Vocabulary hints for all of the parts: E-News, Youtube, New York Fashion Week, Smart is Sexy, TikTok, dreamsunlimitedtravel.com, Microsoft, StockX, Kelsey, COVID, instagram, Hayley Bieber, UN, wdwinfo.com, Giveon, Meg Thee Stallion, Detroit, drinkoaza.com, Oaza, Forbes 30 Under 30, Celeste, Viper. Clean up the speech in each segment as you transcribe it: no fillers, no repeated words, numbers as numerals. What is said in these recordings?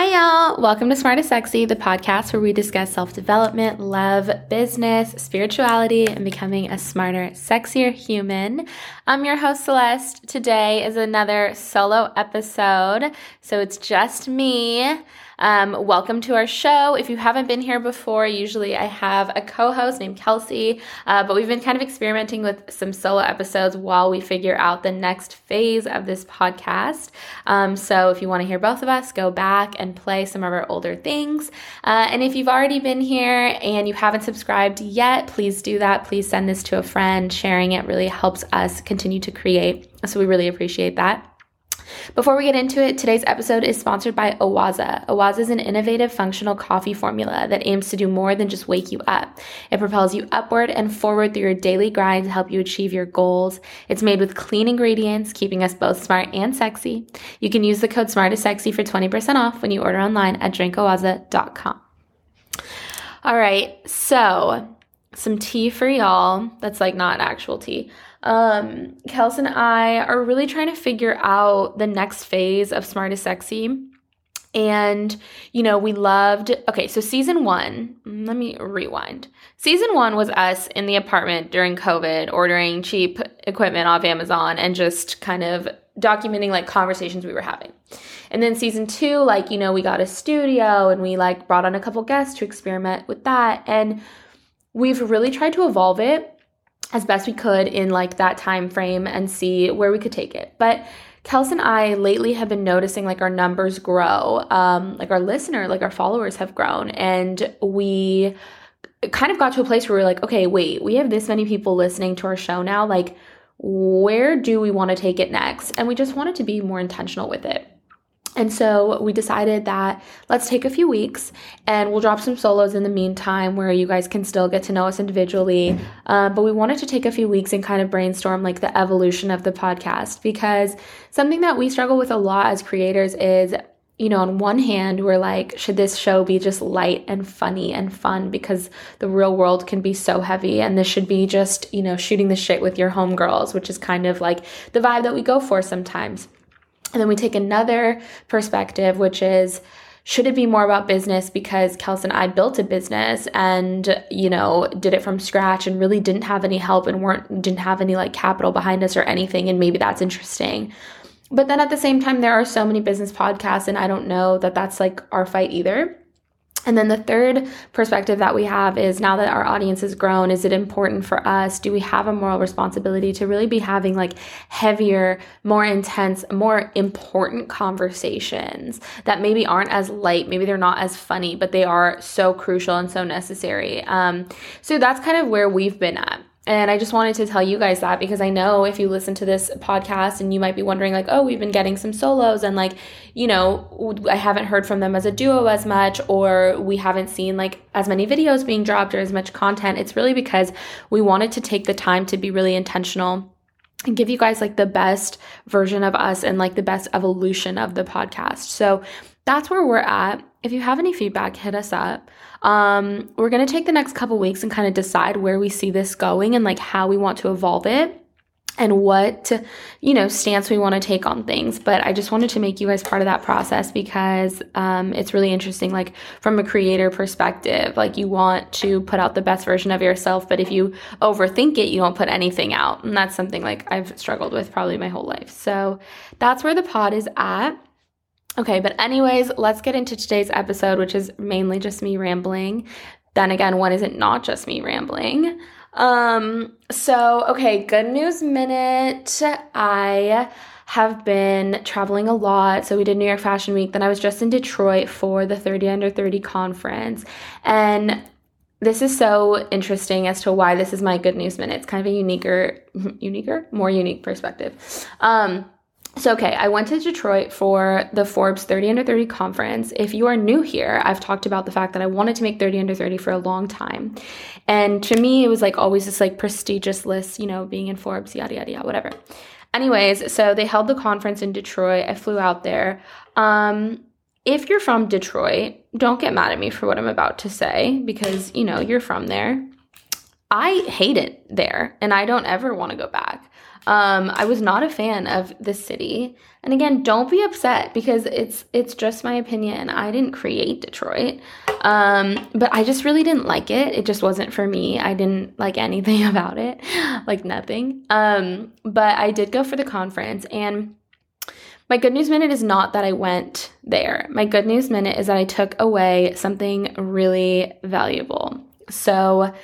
Hi, y'all. Welcome to Smart is Sexy, the podcast where we discuss self-development, love, business, spirituality, and becoming a smarter, sexier human. I'm your host, Celeste. Today is another solo episode, so it's just me. Welcome to our show. If you haven't been here before, usually I have a co-host named Kelsey, but we've been kind of experimenting with some solo episodes while we figure out the next phase of this podcast. So if you want to hear both of us, go back and play some of our older things. And if you've already been here and you haven't subscribed yet, please do that. Please send this to a friend. Sharing it really helps us continue to create. So we really appreciate that. Before we get into it, today's episode is sponsored by Oaza. Oaza is an innovative functional coffee formula that aims to do more than just wake you up. It propels you upward and forward through your daily grind to help you achieve your goals. It's made with clean ingredients, keeping us both smart and sexy. You can use the code SMARTISSEXY for 20% off when you order online at drinkoaza.com. All right, so some tea for y'all. That's like not actual tea. Kelsey and I are really trying to figure out the next phase of Smart is Sexy. And, you know, we loved, okay, so season 1, let me rewind. Season 1 was us in the apartment during COVID, ordering cheap equipment off Amazon and just kind of documenting like conversations we were having. And then season 2, like, you know, we got a studio and we like brought on a couple guests to experiment with that. And we've really tried to evolve it as best we could in like that time frame and see where we could take it. But Kelsey and I lately have been noticing like our numbers grow, like our listener, like our followers have grown. And we kind of got to a place where we were like, okay, wait, we have this many people listening to our show now. Like, where do we want to take it next? And we just wanted to be more intentional with it. And so we decided that let's take a few weeks and we'll drop some solos in the meantime where you guys can still get to know us individually. But we wanted to take a few weeks and kind of brainstorm like the evolution of the podcast, because something that we struggle with a lot as creators is, you know, on one hand, we're like, should this show be just light and funny and fun? Because the real world can be so heavy, and this should be just, you know, shooting the shit with your homegirls, which is kind of like the vibe that we go for sometimes. And then we take another perspective, which is, should it be more about business? Because Kelsey and I built a business and, you know, did it from scratch and really didn't have any help and didn't have any like capital behind us or anything. And maybe that's interesting. But then at the same time, there are so many business podcasts, and I don't know that that's like our fight either. And then the third perspective that we have is, now that our audience has grown, is it important for us? Do we have a moral responsibility to really be having like heavier, more intense, more important conversations that maybe aren't as light, maybe they're not as funny, but they are so crucial and so necessary. So that's kind of where we've been at. And I just wanted to tell you guys that, because I know if you listen to this podcast and you might be wondering like, oh, we've been getting some solos and like, you know, I haven't heard from them as a duo as much, or we haven't seen like as many videos being dropped or as much content. It's really because we wanted to take the time to be really intentional and give you guys like the best version of us and like the best evolution of the podcast. So that's where we're at. If you have any feedback, hit us up. We're going to take the next couple weeks and kind of decide where we see this going and like how we want to evolve it and what, you know, stance we want to take on things. But I just wanted to make you guys part of that process, because it's really interesting, like from a creator perspective, like you want to put out the best version of yourself, but if you overthink it, you don't put anything out. And that's something like I've struggled with probably my whole life. So that's where the pod is at. Okay, but anyways, let's get into today's episode, which is mainly just me rambling. Then again, when is it not just me rambling? So, okay, good news minute. I have been traveling a lot. So we did New York Fashion Week. Then I was just in Detroit for the 30 Under 30 conference. And this is so interesting as to why this is my good news minute. It's kind of a more unique perspective. So, okay, I went to Detroit for the Forbes 30 Under 30 conference. If you are new here, I've talked about the fact that I wanted to make 30 Under 30 for a long time. And to me, it was like always this like prestigious list, you know, being in Forbes, yada, yada, yada, whatever. Anyways, so they held the conference in Detroit. I flew out there. If you're from Detroit, don't get mad at me for what I'm about to say, because, you know, you're from there. I hate it there, and I don't ever want to go back. I was not a fan of this city. And again, don't be upset because it's just my opinion. I didn't create Detroit. But I just really didn't like it. It just wasn't for me. I didn't like anything about it, like nothing. But I did go for the conference, and my good news minute is not that I went there. My good news minute is that I took away something really valuable. So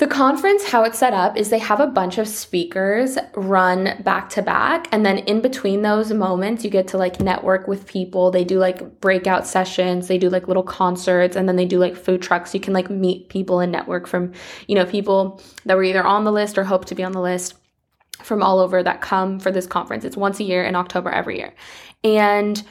the conference, how it's set up, is they have a bunch of speakers run back to back. And then in between those moments, you get to like network with people. They do like breakout sessions. They do like little concerts, and then they do like food trucks. You can like meet people and network from, you know, people that were either on the list or hope to be on the list from all over that come for this conference. It's once a year in October every year. And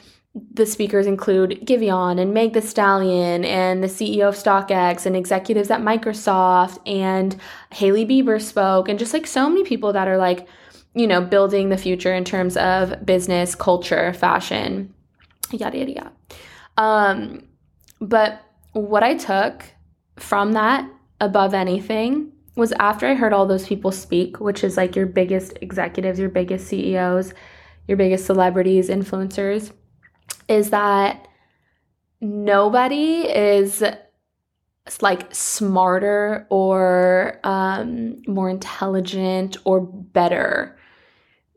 the speakers include Giveon and Meg Thee Stallion and the CEO of StockX and executives at Microsoft, and Hayley Bieber spoke, and just like so many people that are like, you know, building the future in terms of business, culture, fashion, yada, yada, yada. But what I took from that above anything was after I heard all those people speak, which is like your biggest executives, your biggest CEOs, your biggest celebrities, influencers, is that nobody is like smarter or more intelligent or better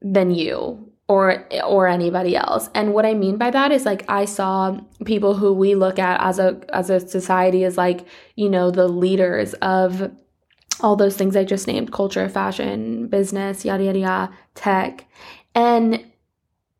than you or anybody else. And what I mean by that is like I saw people who we look at as a society as like, you know, the leaders of all those things I just named: culture, fashion, business, yada, yada, yada, tech. And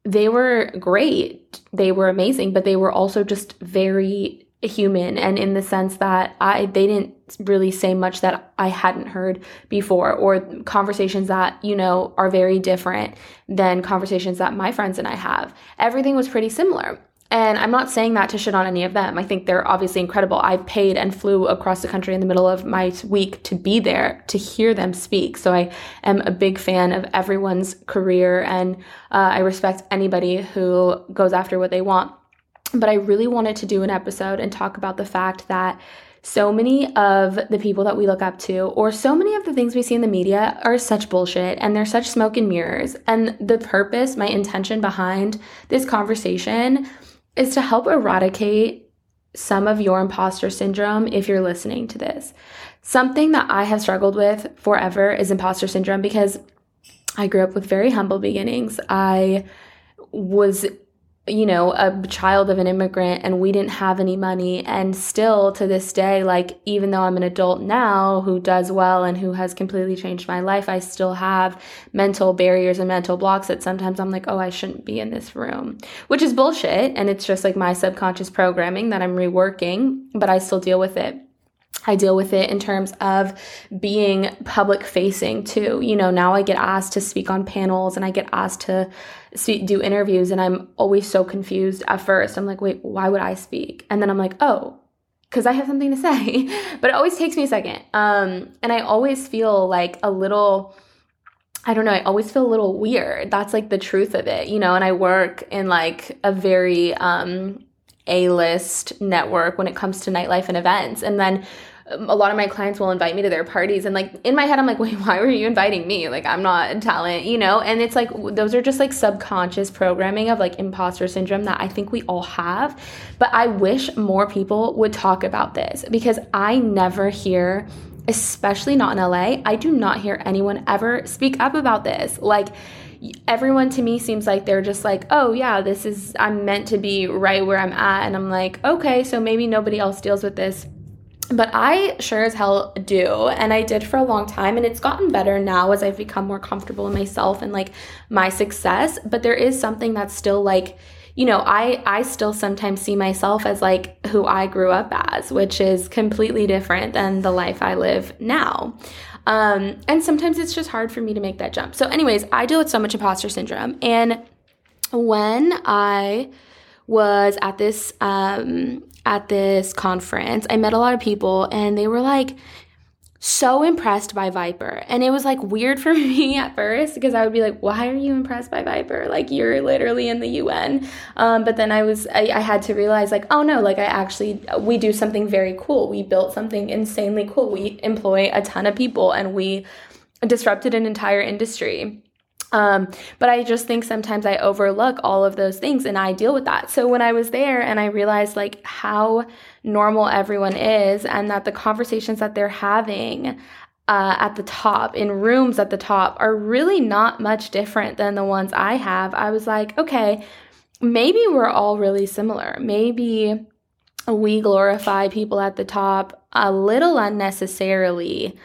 they were great. They were amazing, but they were also just very human, and in the sense that they didn't really say much that I hadn't heard before, or conversations that, you know, are very different than conversations that my friends and I have. Everything was pretty similar. And I'm not saying that to shit on any of them. I think they're obviously incredible. I paid and flew across the country in the middle of my week to be there to hear them speak. So I am a big fan of everyone's career, and I respect anybody who goes after what they want. But I really wanted to do an episode and talk about the fact that so many of the people that we look up to, or so many of the things we see in the media, are such bullshit, and they're such smoke and mirrors. And the purpose, my intention behind this conversation, is to help eradicate some of your imposter syndrome if you're listening to this. Something that I have struggled with forever is imposter syndrome, because I grew up with very humble beginnings. I was, you know, a child of an immigrant, and we didn't have any money. And still to this day, like, even though I'm an adult now who does well and who has completely changed my life, I still have mental barriers and mental blocks that sometimes I'm like, oh, I shouldn't be in this room, which is bullshit. And it's just like my subconscious programming that I'm reworking, but I still deal with it. I deal with it in terms of being public facing too. You know, now I get asked to speak on panels, and I get asked to do interviews, and I'm always so confused at first. I'm like, wait, why would I speak? And then I'm like, oh, because I have something to say. But it always takes me a second. And I always feel like a little, I don't know, I always feel a little weird. That's like the truth of it, you know, and I work in like a very A-list network when it comes to nightlife and events. And then a lot of my clients will invite me to their parties. And like in my head, I'm like, wait, why were you inviting me? Like, I'm not talent, you know? And it's like, those are just like subconscious programming of like imposter syndrome that I think we all have. But I wish more people would talk about this, because I never hear, especially not in LA, I do not hear anyone ever speak up about this. Like, everyone to me seems like they're just like, oh yeah, this is, I'm meant to be right where I'm at. And I'm like, okay, so maybe nobody else deals with this. But I sure as hell do, and I did for a long time, and it's gotten better now as I've become more comfortable in myself and like my success. But there is something that's still like, you know, I still sometimes see myself as like who I grew up as, which is completely different than the life I live now. And sometimes it's just hard for me to make that jump. So anyways, I deal with so much imposter syndrome. And when I was at this conference, I met a lot of people, and they were like, so impressed by Viper. And it was like weird for me at first because I would be like, why are you impressed by Viper? Like, you're literally in the UN. But then I had to realize like, oh no, like we do something very cool. We built something insanely cool. We employ a ton of people and we disrupted an entire industry. But I just think sometimes I overlook all of those things and I deal with that. So when I was there and I realized like how normal everyone is and that the conversations that they're having at the top in rooms at the top are really not much different than the ones I have, I was like, okay, maybe we're all really similar. Maybe we glorify people at the top a little unnecessarily,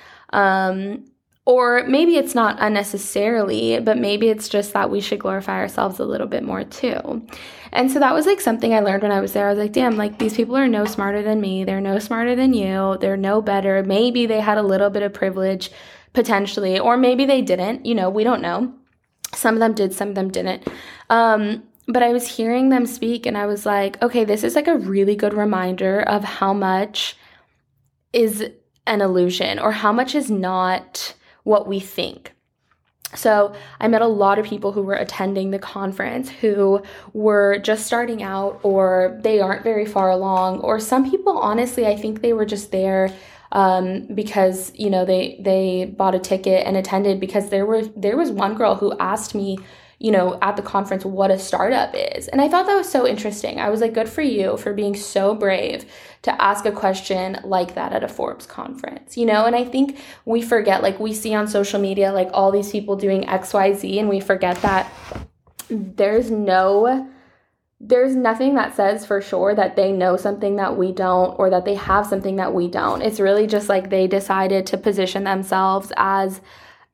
or maybe it's not unnecessarily, but maybe it's just that we should glorify ourselves a little bit more too. And so that was like something I learned when I was there. I was like, damn, like these people are no smarter than me. They're no smarter than you. They're no better. Maybe they had a little bit of privilege potentially, or maybe they didn't. You know, we don't know. Some of them did, some of them didn't. But I was hearing them speak and I was like, okay, this is like a really good reminder of how much is an illusion or how much is not what we think. So I met a lot of people who were attending the conference who were just starting out, or they aren't very far along, or some people, honestly, I think they were just there because, you know, they bought a ticket and attended, because there was one girl who asked me, you know, at the conference, what a startup is. And I thought that was so interesting. I was like, good for you for being so brave to ask a question like that at a Forbes conference, you know? And I think we forget, like we see on social media, like all these people doing X, Y, Z, and we forget that there's nothing that says for sure that they know something that we don't, or that they have something that we don't. It's really just like they decided to position themselves as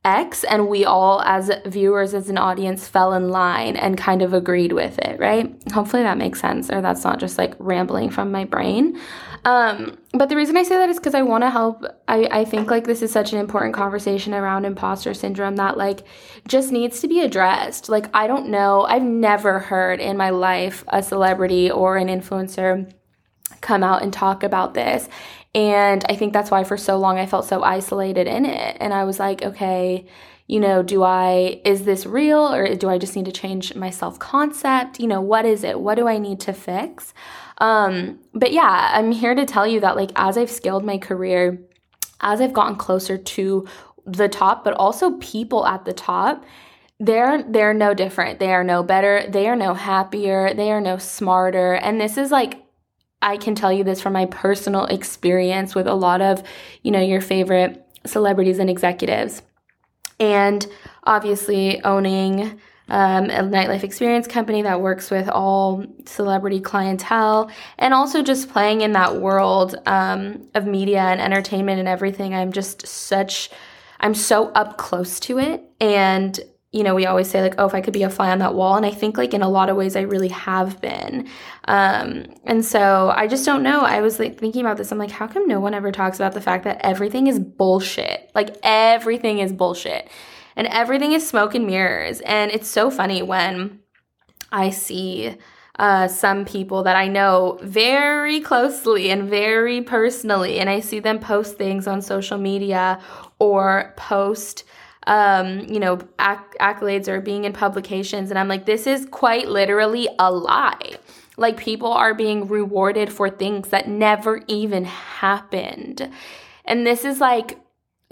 X, and we all as viewers, as an audience, fell in line and kind of agreed with it, right? Hopefully that makes sense, or that's not just like rambling from my brain. But the reason I say that is because I want to help. I think like this is such an important conversation around imposter syndrome that like just needs to be addressed. Like, I don't know. I've never heard in my life a celebrity or an influencer come out and talk about this. And I think that's why for so long I felt so isolated in it. And I was like, okay, you know, is this real, or do I just need to change my self-concept? You know, what is it? What do I need to fix? But yeah, I'm here to tell you that like as I've scaled my career, as I've gotten closer to the top, but also people at the top, they're no different. They are no better. They are no happier. They are no smarter. And this is like, I can tell you this from my personal experience with a lot of, you know, your favorite celebrities and executives. And obviously owning a nightlife experience company that works with all celebrity clientele, and also just playing in that world of media and entertainment and everything. I'm so up close to it. And you know, we always say like, oh, if I could be a fly on that wall. And I think like in a lot of ways I really have been. And so I just don't know. I was like thinking about this. I'm like, how come no one ever talks about the fact that everything is bullshit? Like everything is bullshit and everything is smoke and mirrors. And it's so funny when I see some people that I know very closely and very personally, and I see them post things on social media or post you know, accolades or being in publications. And I'm like, this is quite literally a lie. Like, people are being rewarded for things that never even happened. And this is like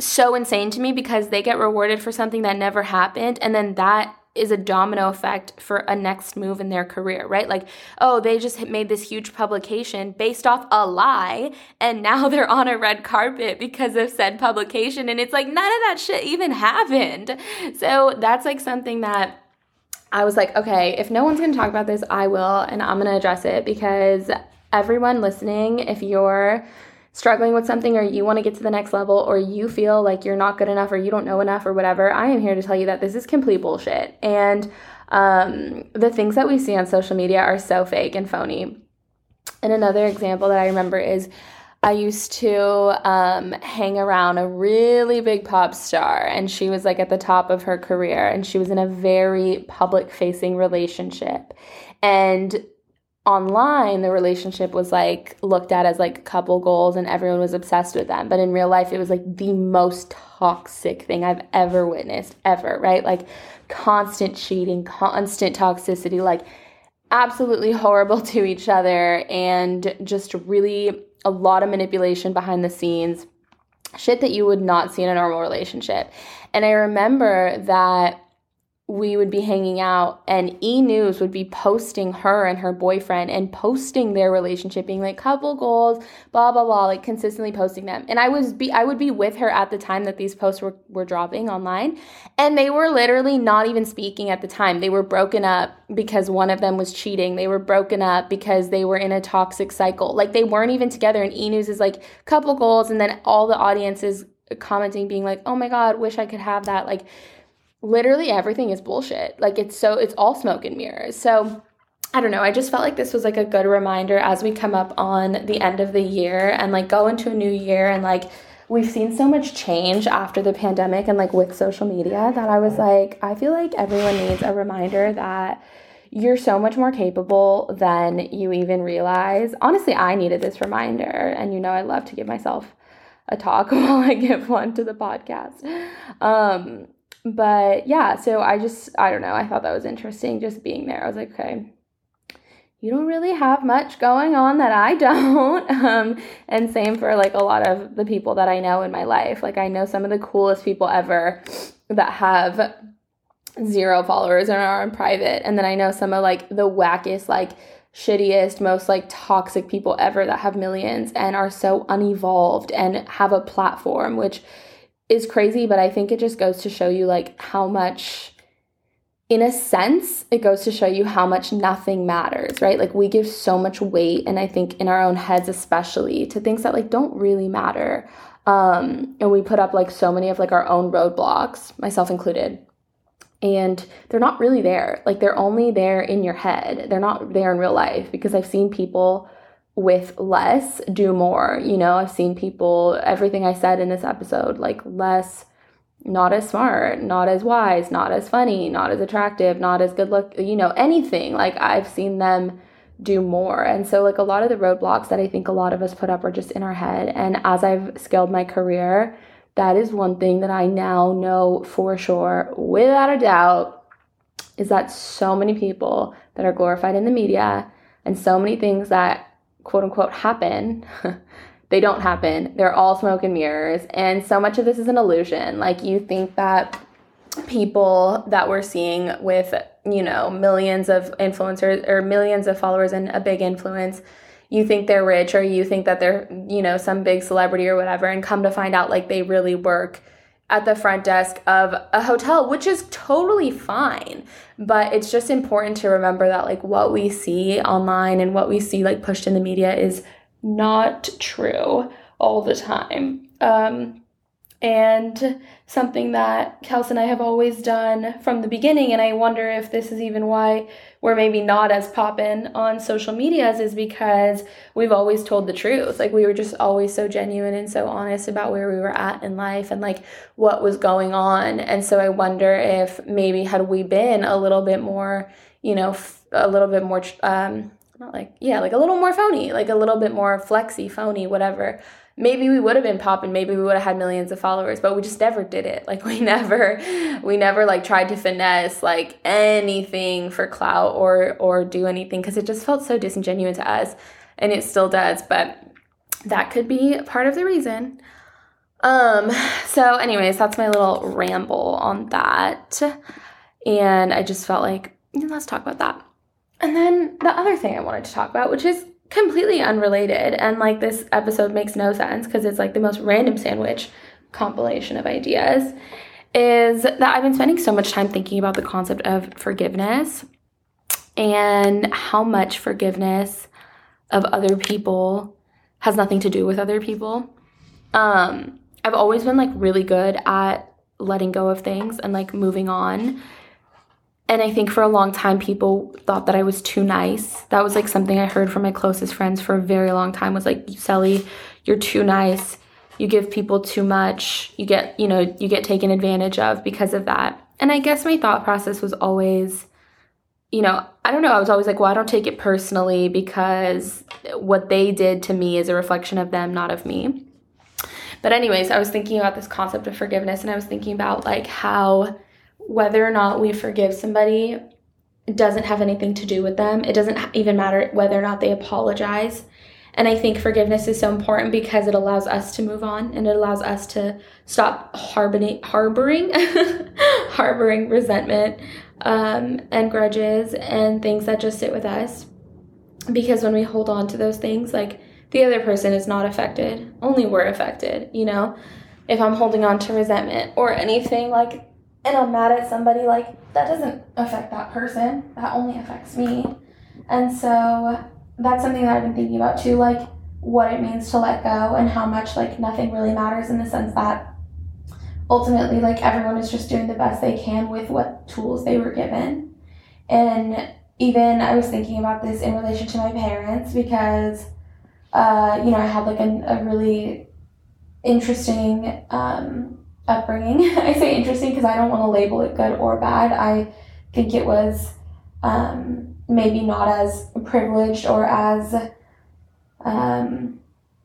so insane to me, because they get rewarded for something that never happened. And then that is a domino effect for a next move in their career, right? Like, oh, they just made this huge publication based off a lie, and now they're on a red carpet because of said publication. And it's like, none of that shit even happened. So that's like something that I was like, okay, if no one's going to talk about this, I will, and I'm going to address it, because everyone listening, if you're struggling with something, or you want to get to the next level, or you feel like you're not good enough, or you don't know enough, or whatever, I am here to tell you that this is complete bullshit. And the things that we see on social media are so fake and phony. And another example that I remember is I used to hang around a really big pop star, and she was like at the top of her career, and she was in a very public-facing relationship. And online, the relationship was like looked at as like couple goals and everyone was obsessed with them. But in real life, it was like the most toxic thing I've ever witnessed, ever, right? Like constant cheating, constant toxicity, like absolutely horrible to each other, and just really a lot of manipulation behind the scenes, shit that you would not see in a normal relationship. And I remember that we would be hanging out and E-News would be posting her and her boyfriend and posting their relationship, being like couple goals, blah, blah, blah, like consistently posting them. And I would be with her at the time that these posts were dropping online, and they were literally not even speaking at the time. They were broken up because one of them was cheating. They were broken up because they were in a toxic cycle. Like they weren't even together, and E-News is like couple goals, and then all the audience is commenting being like, oh my God, wish I could have that. Like literally everything is bullshit. Like it's all smoke and mirrors. So I don't know. I just felt like this was like a good reminder as we come up on the end of the year and like go into a new year. And like, we've seen so much change after the pandemic and like with social media that I was like, I feel like everyone needs a reminder that you're so much more capable than you even realize. Honestly, I needed this reminder, and you know, I love to give myself a talk while I give one to the podcast. But yeah, so I don't know. I thought that was interesting just being there. I was like, okay, you don't really have much going on that I don't. And same for like a lot of the people that I know in my life. Like I know some of the coolest people ever that have 0 followers and are in private. And then I know some of like the wackiest, like shittiest, most like toxic people ever that have millions and are so unevolved and have a platform, which is crazy, but I think it just goes to show you like how much, in a sense, it goes to show you how much nothing matters, right? Like we give so much weight, and I think in our own heads especially, to things that like don't really matter. And we put up like so many of like our own roadblocks, myself included, and they're not really there. Like they're only there in your head. They're not there in real life, because I've seen people with less do more. You know, I've seen people, everything I said in this episode, like less, not as smart, not as wise, not as funny, not as attractive, not as good look, you know, anything. Like I've seen them do more. And so like a lot of the roadblocks that I think a lot of us put up are just in our head. And as I've scaled my career, that is one thing that I now know for sure, without a doubt, is that so many people that are glorified in the media and so many things that quote unquote happen, they don't happen. They're all smoke and mirrors. And so much of this is an illusion. Like you think that people that we're seeing with, you know, millions of influencers or millions of followers and a big influence, you think they're rich, or you think that they're, you know, some big celebrity or whatever, and come to find out like they really work at the front desk of a hotel, which is totally fine. But it's just important to remember that like what we see online and what we see like pushed in the media is not true all the time. And something that Kelsey and I have always done from the beginning, and I wonder if this is even why we're maybe not as poppin' on social medias, is because we've always told the truth. Like we were just always so genuine and so honest about where we were at in life and like what was going on. And so I wonder if maybe had we been a little bit more, you know, a little more phony, like a little bit more flexy, phony, whatever, maybe we would have been popping, maybe we would have had millions of followers, but we just never did it. Like we never like tried to finesse like anything for clout or do anything, because it just felt so disingenuous to us, and it still does, but that could be part of the reason. So anyways, that's my little ramble on that, and I just felt like, let's talk about that. And then the other thing I wanted to talk about, which is completely unrelated, and like this episode makes no sense because it's like the most random sandwich compilation of ideas, is that I've been spending so much time thinking about the concept of forgiveness and how much forgiveness of other people has nothing to do with other people. I've always been like really good at letting go of things and like moving on. And I think for a long time, people thought that I was too nice. That was like something I heard from my closest friends for a very long time, was like, Celly, you're too nice. You give people too much. You get taken advantage of because of that. And I guess my thought process was always, you know, I don't know. I was always like, well, I don't take it personally because what they did to me is a reflection of them, not of me. But anyways, I was thinking about this concept of forgiveness, and I was thinking about like how whether or not we forgive somebody doesn't have anything to do with them. It doesn't even matter whether or not they apologize. And I think forgiveness is so important because it allows us to move on, and it allows us to stop harboring resentment and grudges and things that just sit with us. Because when we hold on to those things, like, the other person is not affected. Only we're affected, you know? If I'm holding on to resentment or anything, like, and I'm mad at somebody, like, that doesn't affect that person. That only affects me. And so that's something that I've been thinking about too, like what it means to let go and how much like nothing really matters, in the sense that ultimately like everyone is just doing the best they can with what tools they were given. And even I was thinking about this in relation to my parents because, you know, I had like a really interesting upbringing. I say interesting because I don't want to label it good or bad. I think it was maybe not as privileged or as,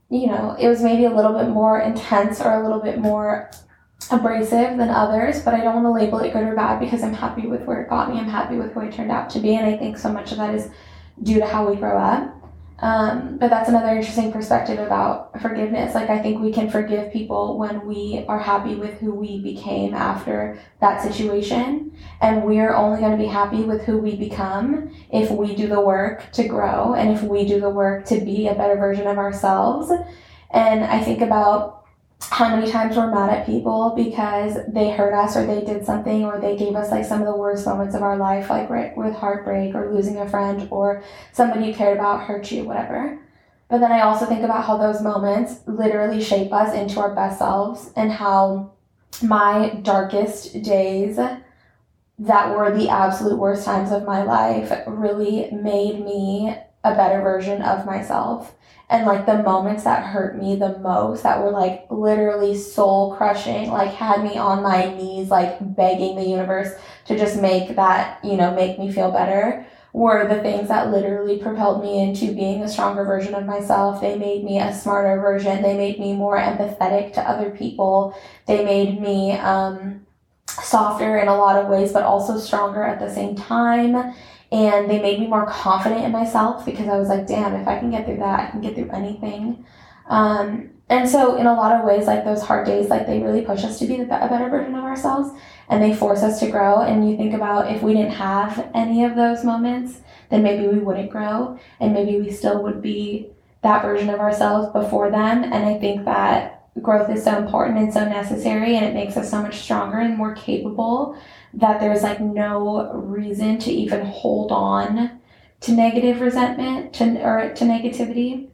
you know, it was maybe a little bit more intense or a little bit more abrasive than others, but I don't want to label it good or bad because I'm happy with where it got me. I'm happy with who I turned out to be, and I think so much of that is due to how we grow up. But that's another interesting perspective about forgiveness. Like, I think we can forgive people when we are happy with who we became after that situation. And we're only going to be happy with who we become if we do the work to grow and if we do the work to be a better version of ourselves. And I think about how many times we're mad at people because they hurt us or they did something or they gave us like some of the worst moments of our life, like right with heartbreak or losing a friend or somebody you cared about hurt you, whatever. But then I also think about how those moments literally shape us into our best selves, and how my darkest days that were the absolute worst times of my life really made me a better version of myself. And like the moments that hurt me the most, that were like literally soul crushing, like had me on my knees, like begging the universe to just make that, you know, make me feel better, were the things that literally propelled me into being a stronger version of myself. They made me a smarter version. They made me more empathetic to other people. They made me softer in a lot of ways, but also stronger at the same time. And they made me more confident in myself because I was like, damn, if I can get through that, I can get through anything. And so in a lot of ways, like those hard days, like they really push us to be a better version of ourselves, and they force us to grow. And you think about if we didn't have any of those moments, then maybe we wouldn't grow, and maybe we still would be that version of ourselves before them. And I think that growth is so important and so necessary, and it makes us so much stronger and more capable, that there's like no reason to even hold on to negative resentment or to negativity,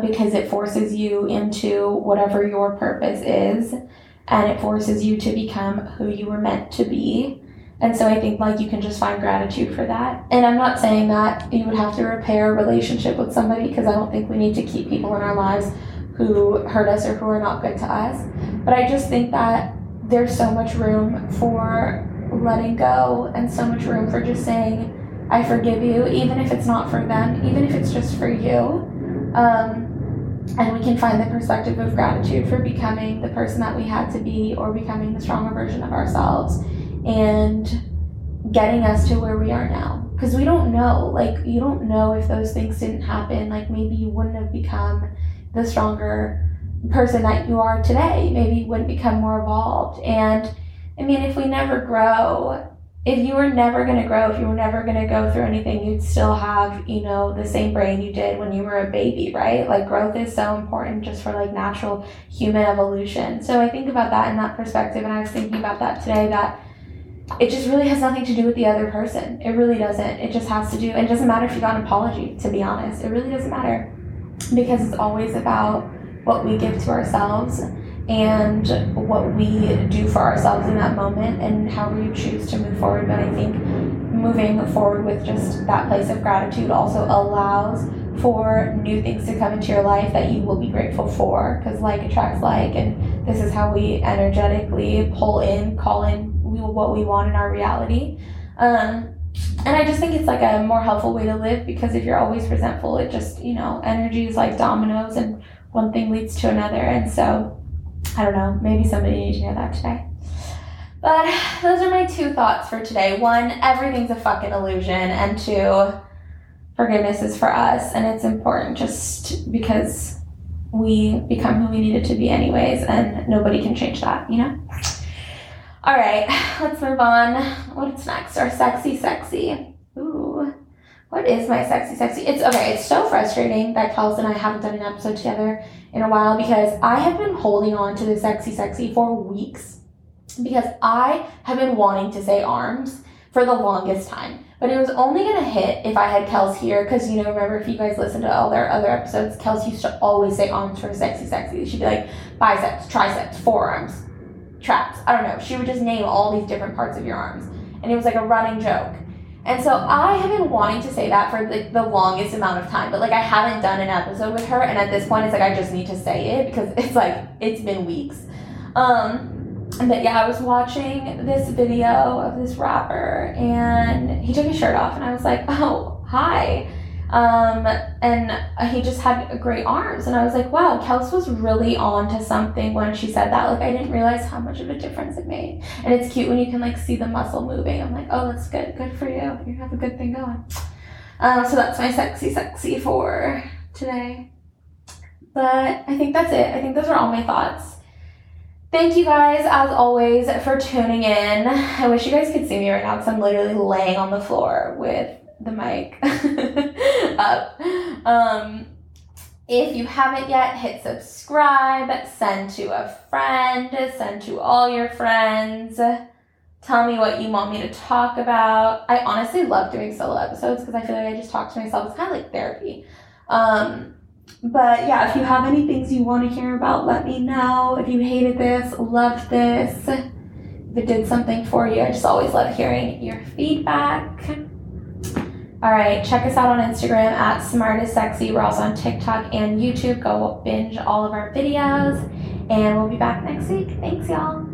because it forces you into whatever your purpose is, and it forces you to become who you were meant to be. And so I think like you can just find gratitude for that. And I'm not saying that you would have to repair a relationship with somebody, because I don't think we need to keep people in our lives who hurt us or who are not good to us. But I just think that there's so much room for letting go, and so much room for just saying, I forgive you, even if it's not for them, even if it's just for you. And we can find the perspective of gratitude for becoming the person that we had to be, or becoming the stronger version of ourselves, and getting us to where we are now. Because we don't know, like, you don't know if those things didn't happen, like maybe you wouldn't have become the stronger person that you are today. Maybe you wouldn't become more evolved. And I mean, if we never grow, if you were never going to grow, if you were never going to go through anything, you'd still have, you know, the same brain you did when you were a baby, right? Like, growth is so important just for like natural human evolution. So I think about that in that perspective, and I was thinking about that today, that it just really has nothing to do with the other person. It really doesn't. It just has to do, and it doesn't matter if you got an apology, to be honest. It really doesn't matter, because it's always about what we give to ourselves and what we do for ourselves in that moment, and how we choose to move forward. But I think moving forward with just that place of gratitude also allows for new things to come into your life that you will be grateful for, because like attracts like, and this is how we energetically call in what we want in our reality. And I just think it's like a more helpful way to live, because if you're always resentful, it just, you know, energy is like dominoes and one thing leads to another. And so, I don't know, maybe somebody needs to hear that today. But those are my two thoughts for today. One, everything's a fucking illusion. And two, forgiveness is for us. And it's important just because we become who we needed to be anyways. And nobody can change that, you know? All right, let's move on. What's next? Our sexy, sexy. Ooh, what is my sexy, sexy? It's okay. It's so frustrating that Kelsey and I haven't done an episode together in a while, because I have been holding on to the sexy, sexy for weeks, because I have been wanting to say arms for the longest time. But it was only going to hit if I had Kelsey here, because, you know, remember, if you guys listen to all their other episodes, Kelsey used to always say arms for sexy, sexy. She'd be like biceps, triceps, forearms, traps. I don't know. She would just name all these different parts of your arms. And it was like a running joke. And so I have been wanting to say that for like the longest amount of time. But like I haven't done an episode with her. And at this point, it's like I just need to say it, because it's like it's been weeks. But yeah, I was watching this video of this rapper and he took his shirt off and I was like, oh, hi. And he just had great arms, and I was like, wow, Kelsey was really on to something when she said that. Like, I didn't realize how much of a difference it made. And it's cute when you can like see the muscle moving. I'm like, oh, that's good. Good for you. You have a good thing going. So that's my sexy, sexy for today. But I think that's it. I think those are all my thoughts. Thank you guys, as always, for tuning in. I wish you guys could see me right now, because I'm literally laying on the floor with the mic up. If you haven't yet, hit subscribe, send to a friend, send to all your friends. Tell me what you want me to talk about. I honestly love doing solo episodes because I feel like I just talk to myself. It's kind of like therapy. But yeah, if you have any things you want to hear about, let me know. If you hated this, loved this, if it did something for you, I just always love hearing your feedback. All right, check us out on Instagram at Smart is Sexy. We're also on TikTok and YouTube. Go binge all of our videos, and we'll be back next week. Thanks, y'all.